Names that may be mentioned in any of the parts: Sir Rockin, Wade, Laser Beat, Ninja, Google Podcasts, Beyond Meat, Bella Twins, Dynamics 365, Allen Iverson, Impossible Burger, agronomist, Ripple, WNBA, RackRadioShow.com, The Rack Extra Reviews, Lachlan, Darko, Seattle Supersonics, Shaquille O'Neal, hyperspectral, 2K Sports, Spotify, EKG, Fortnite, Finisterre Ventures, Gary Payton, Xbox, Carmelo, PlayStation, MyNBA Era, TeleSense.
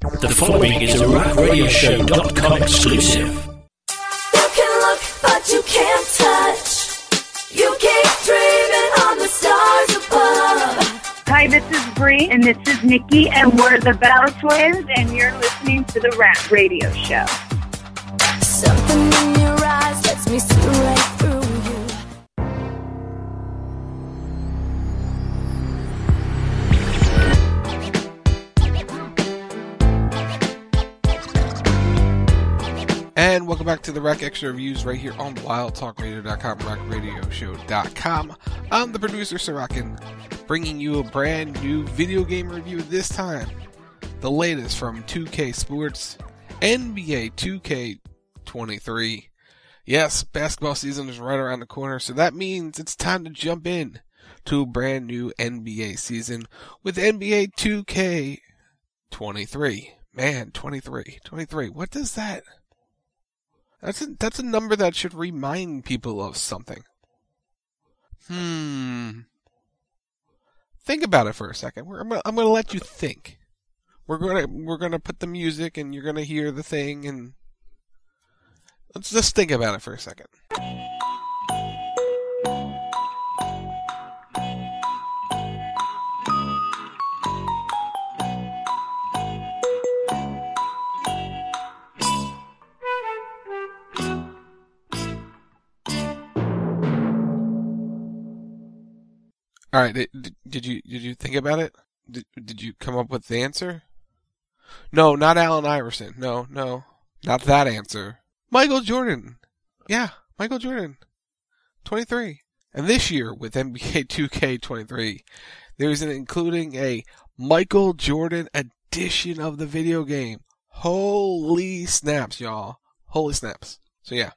The following is a RackRadioShow.com exclusive. You can look, but you can't touch. You keep dreaming on the stars above. Hi, this is Bree, and this is Nikki, and we're the Bella Twins, and you're listening to The Rack Radio Show. Something in your eyes lets me see right through. And welcome back to the Rack Extra Reviews right here on WildTalkRadio.com, RackRadioShow.com. I'm the producer, Sir Rockin, bringing you a brand new video game review this time. The latest from 2K Sports, NBA 2K23. Yes, basketball season is right around the corner, so that means it's time to jump in to a brand new NBA season with NBA 2K23. Man, 23. What does that... That's a number that should remind people of something. Think about it for a second. I'm gonna let you think. We're gonna put the music, and you're gonna hear the thing, and let's just think about it for a second. All right, did you think about it? Did you come up with the answer? No, not Allen Iverson. No, not that answer. Michael Jordan. Yeah, Michael Jordan. 23. And this year with NBA 2K23, there's including a Michael Jordan edition of the video game. Holy snaps, y'all. Holy snaps. So yeah.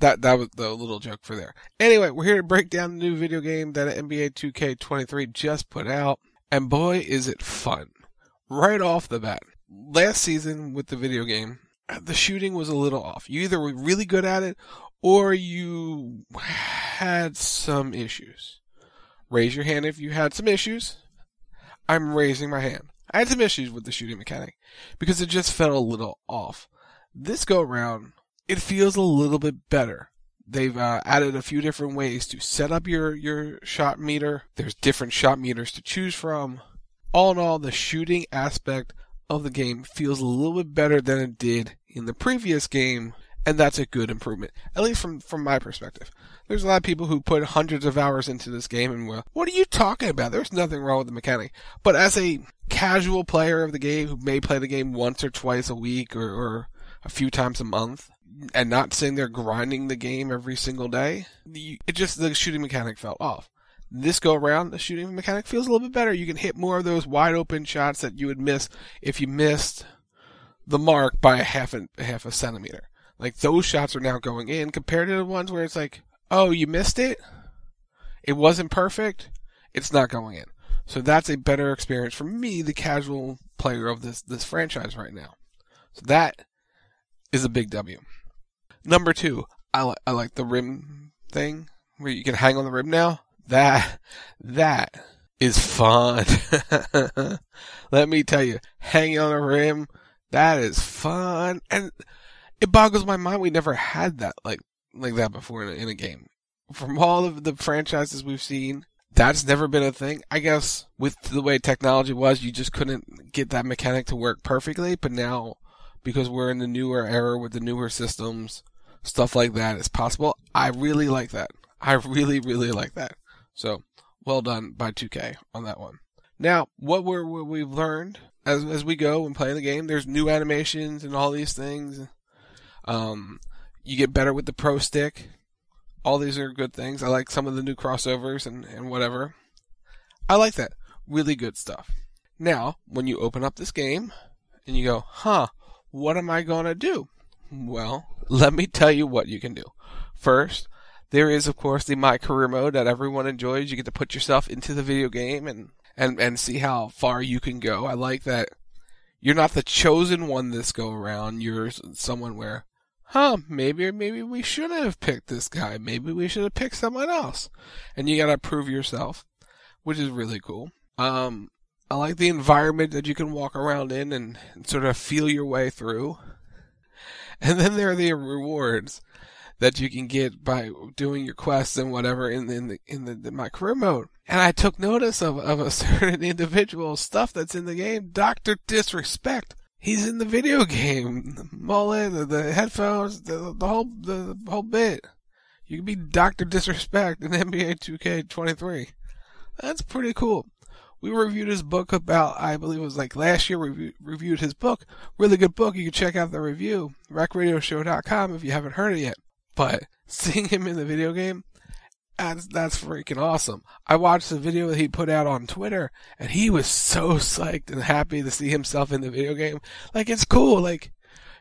That was the little joke for there. Anyway, we're here to break down the new video game that NBA 2K23 just put out. And boy, is it fun. Right off the bat. Last season with the video game, the shooting was a little off. You either were really good at it, or you had some issues. Raise your hand if you had some issues. I'm raising my hand. I had some issues with the shooting mechanic, because it just felt a little off. This go around, it feels a little bit better. They've added a few different ways to set up your shot meter. There's different shot meters to choose from. All in all, the shooting aspect of the game feels a little bit better than it did in the previous game, and that's a good improvement, at least from my perspective. There's a lot of people who put hundreds of hours into this game, and well, what are you talking about? There's nothing wrong with the mechanic. But as a casual player of the game who may play the game once or twice a week or a few times a month, and not sitting there grinding the game every single day, the shooting mechanic fell off. This go around, the shooting mechanic feels a little bit better. You can hit more of those wide open shots that you would miss if you missed the mark by half a centimeter. Like, those shots are now going in compared to the ones where it's like, oh, you missed it? It wasn't perfect? It's not going in. So that's a better experience for me, the casual player of this franchise right now. So that is a big W. Number two, I like the rim thing where you can hang on the rim now. That is fun. Let me tell you, hanging on the rim, that is fun. And it boggles my mind we never had that like that before in a game. From all of the franchises we've seen, that's never been a thing. I guess with the way technology was, you just couldn't get that mechanic to work perfectly, but now, because we're in the newer era with the newer systems, stuff like that is possible. I really like that. I really, really like that. So, well done by 2K on that one. Now, what we've learned as we go and play the game, there's new animations and all these things. You get better with the pro stick. All these are good things. I like some of the new crossovers and whatever. I like that. Really good stuff. Now, when you open up this game and you go, huh, what am I going to do? Well, let me tell you what you can do. First, there is, of course, the My Career mode that everyone enjoys. You get to put yourself into the video game and see how far you can go. I like that you're not the chosen one this go around. You're someone where, maybe we shouldn't have picked this guy. Maybe we should have picked someone else. And you got to prove yourself, which is really cool. I like the environment that you can walk around in and sort of feel your way through. And then there are the rewards that you can get by doing your quests and whatever in the my career mode. And I took notice of a certain individual's stuff that's in the game. Dr. Disrespect. He's in the video game. The mullet, the headphones, the whole bit. You can be Dr. Disrespect in NBA 2K23. That's pretty cool. We reviewed his book about, I believe it was like last year, reviewed his book. Really good book. You can check out the review, RackRadioShow.com, if you haven't heard it yet. But seeing him in the video game, that's freaking awesome. I watched the video that he put out on Twitter, and he was so psyched and happy to see himself in the video game. Like, it's cool. Like,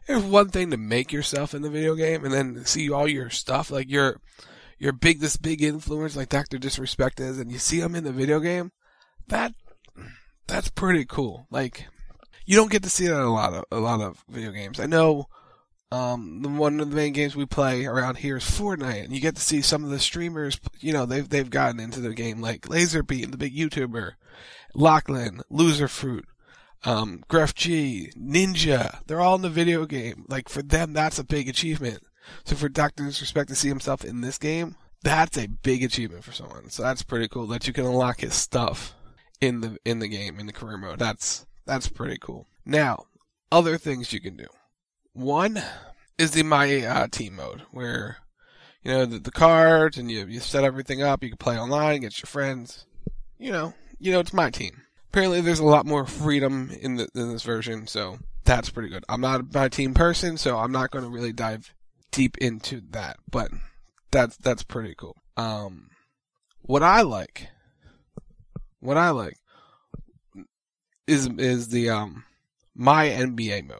it's one thing to make yourself in the video game and then see all your stuff. Like, you're big, this big influence like Dr. Disrespect is, and you see him in the video game. That's pretty cool. Like, you don't get to see that in a lot of video games. I know one of the main games we play around here is Fortnite, and you get to see some of the streamers. You know, they've gotten into the game, like Laser Beat, the big YouTuber, Lachlan, Loserfruit, Gref G, Ninja. They're all in the video game. Like, for them, that's a big achievement. So for Dr. Disrespect to see himself in this game, that's a big achievement for someone. So that's pretty cool that you can unlock his stuff in the game, in the career mode. That's pretty cool. Now, other things you can do. One is the My Team mode, where, you know, the cards, and you set everything up. You can play online, get your friends. You know, it's My Team. Apparently, there's a lot more freedom in this version, so that's pretty good. I'm not a My Team person, so I'm not going to really dive deep into that, but that's pretty cool. What I like is the MyNBA mode.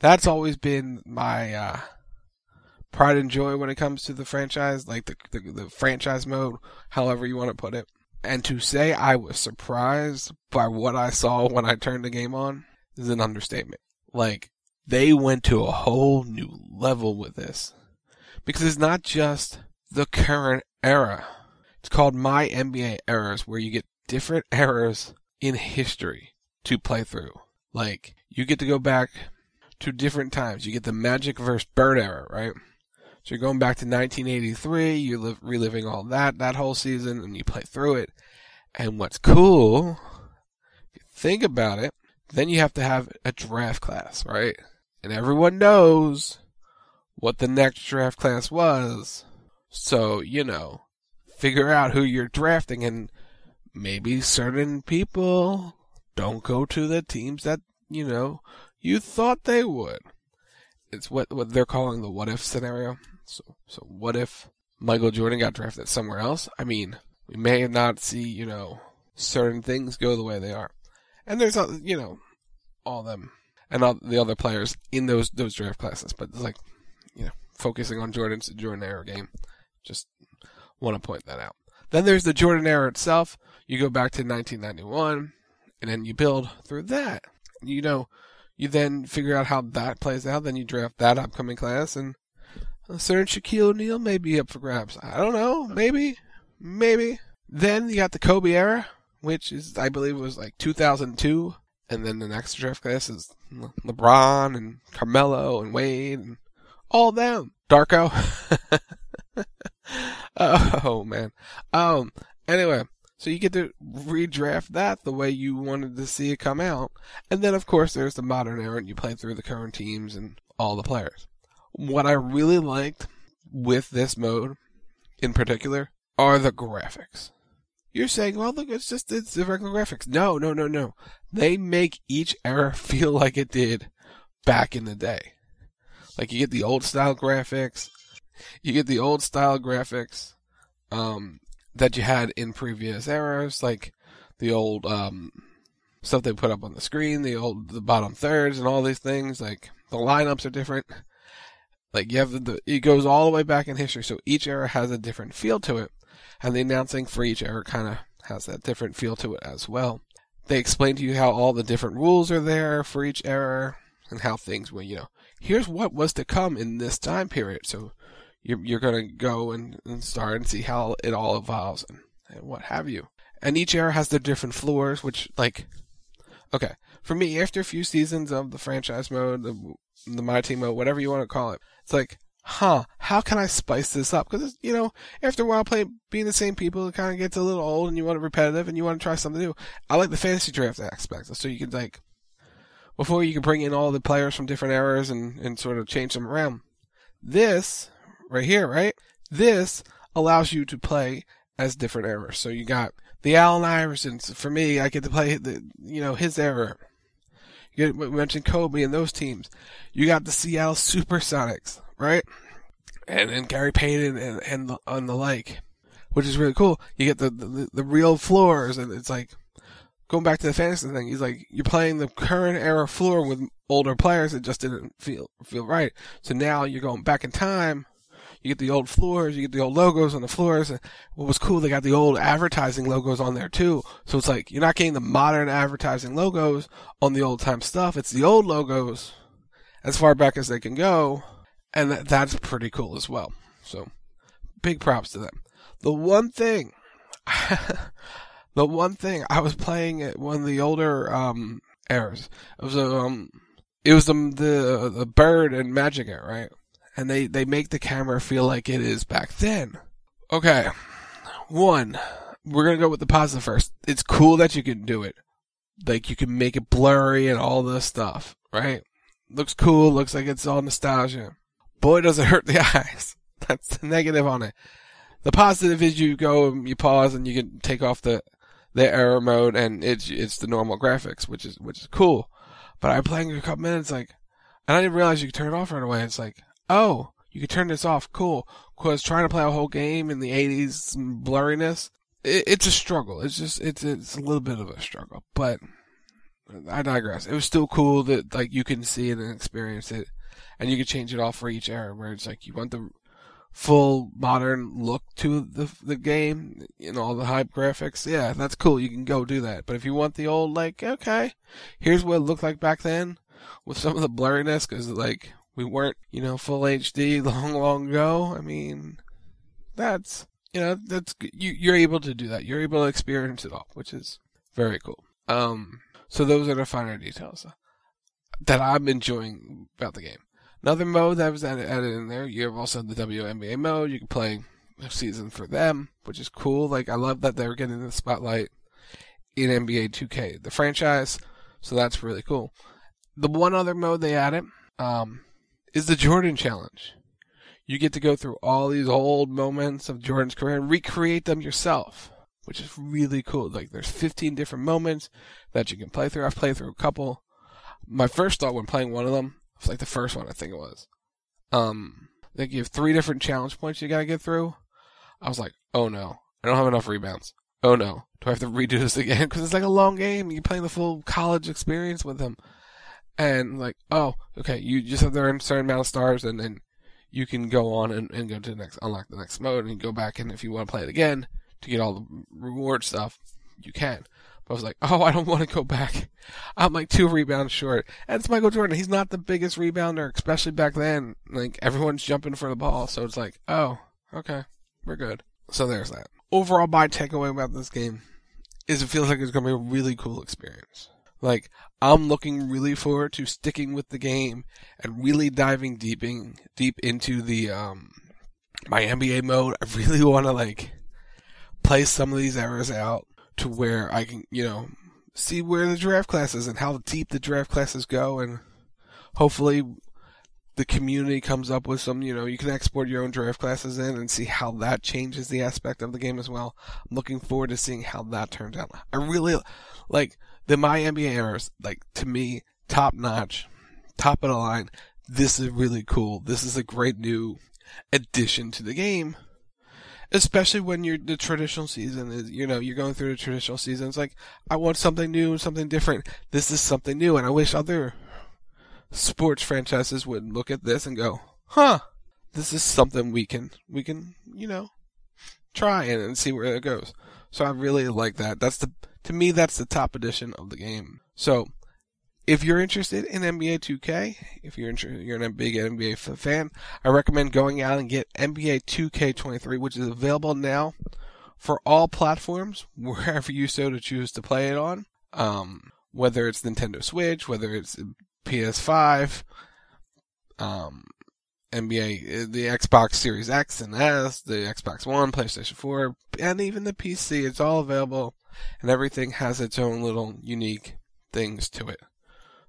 That's always been my pride and joy when it comes to the franchise, like the franchise mode, however you want to put it. And to say I was surprised by what I saw when I turned the game on is an understatement. Like, they went to a whole new level with this, because it's not just the current era. It's called MyNBA Era, where you get different eras in history to play through. Like, you get to go back to different times. You get the Magic vs. Bird era, right? So you're going back to 1983, you're reliving all that whole season, and you play through it. And what's cool, if you think about it, then you have to have a draft class, right? And everyone knows what the next draft class was. So, you know, figure out who you're drafting, and maybe certain people don't go to the teams that, you know, you thought they would. It's what they're calling the what-if scenario. So what if Michael Jordan got drafted somewhere else? I mean, we may not see, you know, certain things go the way they are. And there's, you know, all them and all the other players in those draft classes. But it's like, you know, focusing on Jordan's Jordan era game. Just want to point that out. Then there's the Jordan era itself. You go back to 1991, and then you build through that. You know, you then figure out how that plays out. Then you draft that upcoming class, and a certain Shaquille O'Neal may be up for grabs. I don't know. Maybe. Then you got the Kobe era, which is, I believe, was like 2002. And then the next draft class is LeBron and Carmelo and Wade and all them. Darko. Oh, man. Anyway, so you get to redraft that the way you wanted to see it come out. And then, of course, there's the modern era, and you play through the current teams and all the players. What I really liked with this mode in particular are the graphics. You're saying, well, look, it's the regular graphics. No. They make each era feel like it did back in the day. Like, you get the old-style graphics. That you had in previous eras, like the old stuff they put up on the screen, the bottom thirds, and all these things. Like, the lineups are different. Like, you have it goes all the way back in history, so each era has a different feel to it, and the announcing for each era kind of has that different feel to it as well. They explain to you how all the different rules are there for each era, and how things were. You know, here's what was to come in this time period. So you're going to go and start and see how it all evolves and what have you. And each era has their different floors, which, like, okay. For me, after a few seasons of the franchise mode, the my team mode, whatever you want to call it, it's like, how can I spice this up? Because, you know, after a while, being the same people, it kind of gets a little old, and you want it repetitive, and you want to try something new. I like the fantasy draft aspect, so you can, like, before you can bring in all the players from different eras and sort of change them around. This, right here, right? This allows you to play as different eras. So you got the Allen Iversons. For me, I get to play his era. You mentioned Kobe and those teams. You got the Seattle Supersonics, right? And Gary Payton and the like, which is really cool. You get the real floors, and it's like, going back to the fantasy thing, he's like, you're playing the current era floor with older players that just didn't feel right. So now you're going back in time. You get the old floors, you get the old logos on the floors. And what was cool, they got the old advertising logos on there too. So it's like, you're not getting the modern advertising logos on the old time stuff. It's the old logos as far back as they can go. And that's pretty cool as well. So big props to them. The one thing I was playing at one of the older eras. It was the Bird and Magic era, right? And they make the camera feel like it is back then. Okay, one, we're gonna go with the positive first. It's cool that you can do it, like you can make it blurry and all this stuff, right? Looks cool, looks like it's all nostalgia. Boy, does it hurt the eyes. That's the negative on it. The positive is you go and you pause and you can take off the error mode, and it's the normal graphics, which is cool. But I played a couple minutes, like, and I didn't realize you could turn it off right away. It's like, oh, you could turn this off, cool. Because trying to play a whole game in the 80s blurriness, it's a struggle. It's just it's a little bit of a struggle. But I digress. It was still cool that, like, you can see it and experience it, and you could change it off for each era. Where it's like, you want the full modern look to the game, you know, all the hype graphics. Yeah, that's cool. You can go do that. But if you want the old, like, okay, here's what it looked like back then with some of the blurriness, because, like, we weren't, you know, full HD long, long ago. I mean, that's you're able to do that. You're able to experience it all, which is very cool. So those are the finer details that I'm enjoying about the game. Another mode that was added in there, you have also the WNBA mode. You can play a season for them, which is cool. Like, I love that they're getting the spotlight in NBA 2K, the franchise, so that's really cool. The one other mode they added is the Jordan Challenge. You get to go through all these old moments of Jordan's career and recreate them yourself, which is really cool. Like, there's 15 different moments that you can play through. I've played through a couple. My first thought when playing one of them, it's like the first one, I think it was. I think you have 3 different challenge points you gotta get through. I was like, oh no, I don't have enough rebounds. Oh no, do I have to redo this again? Because it's like a long game. You're playing the full college experience with them. And like, oh, okay, you just have to earn a certain amount of stars, and then you can go on and go to the next, unlock the next mode, and go back, and if you want to play it again to get all the reward stuff, you can. I was like, oh, I don't want to go back. I'm like 2 rebounds short. And it's Michael Jordan. He's not the biggest rebounder, especially back then. Like, everyone's jumping for the ball. So it's like, oh, okay, we're good. So there's that. Overall, my takeaway about this game is it feels like it's going to be a really cool experience. Like, I'm looking really forward to sticking with the game and really diving deep into the my NBA mode. I really want to, like, play some of these errors out, to where I can, you know, see where the draft classes and how deep the draft classes go, and hopefully the community comes up with some, you know, you can export your own draft classes in and see how that changes the aspect of the game as well. I'm looking forward to seeing how that turns out. I really, like, the MyNBA Era, like, to me, top notch, top of the line. This is really cool. This is a great new addition to the game. Especially when you're the traditional season is, you know, you're going through the traditional season. It's like, I want something new, something different. This is something new, and I wish other sports franchises would look at this and go, huh, this is something we can, you know, try and see where it goes. So I really like that. To me, that's the top edition of the game. So if you're interested in NBA 2K, if you're a big NBA fan, I recommend going out and get NBA 2K23, which is available now for all platforms, wherever you so to choose to play it on. Whether it's Nintendo Switch, whether it's PS5, NBA, the Xbox Series X and S, the Xbox One, PlayStation 4, and even the PC. It's all available, and everything has its own little unique things to it.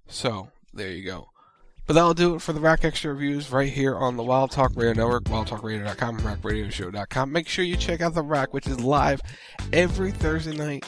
So, there you go. But that'll do it for the Rack Extra Reviews right here on the Wild Talk Radio Network, WildTalkRadio.com, RackRadioShow.com. Make sure you check out The Rack, which is live every Thursday night,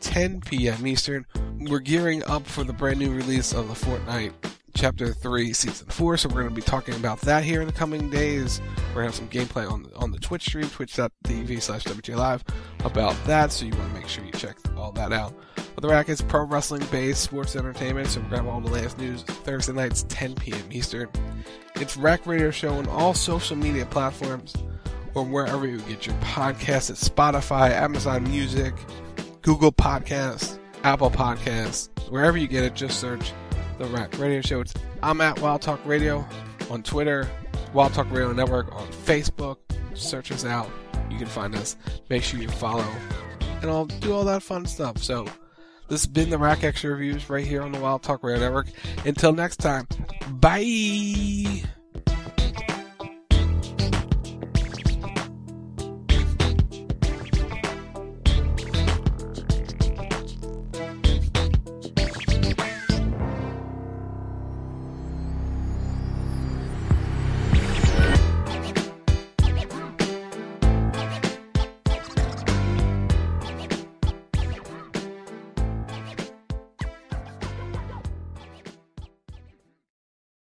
10 p.m. Eastern. We're gearing up for the brand new release of the Fortnite Chapter 3 Season 4, so we're going to be talking about that here in the coming days. We're going to have some gameplay on the Twitch stream, twitch.tv/WTLive, about that, so you want to make sure you check all that out. But The Rack is pro wrestling-based sports entertainment, so we're going to have all the latest news Thursday nights, 10 p.m. Eastern. It's Rack Radio Show on all social media platforms, or wherever you get your podcasts. It's Spotify, Amazon Music, Google Podcasts, Apple Podcasts. Wherever you get it, just search The Rack Radio Show. I'm at Wild Talk Radio on Twitter, Wild Talk Radio Network on Facebook. Search us out. You can find us. Make sure you follow, and I'll do all that fun stuff. So, this has been the Rack Extra Reviews right here on the Wild Talk Radio Network. Until next time, bye!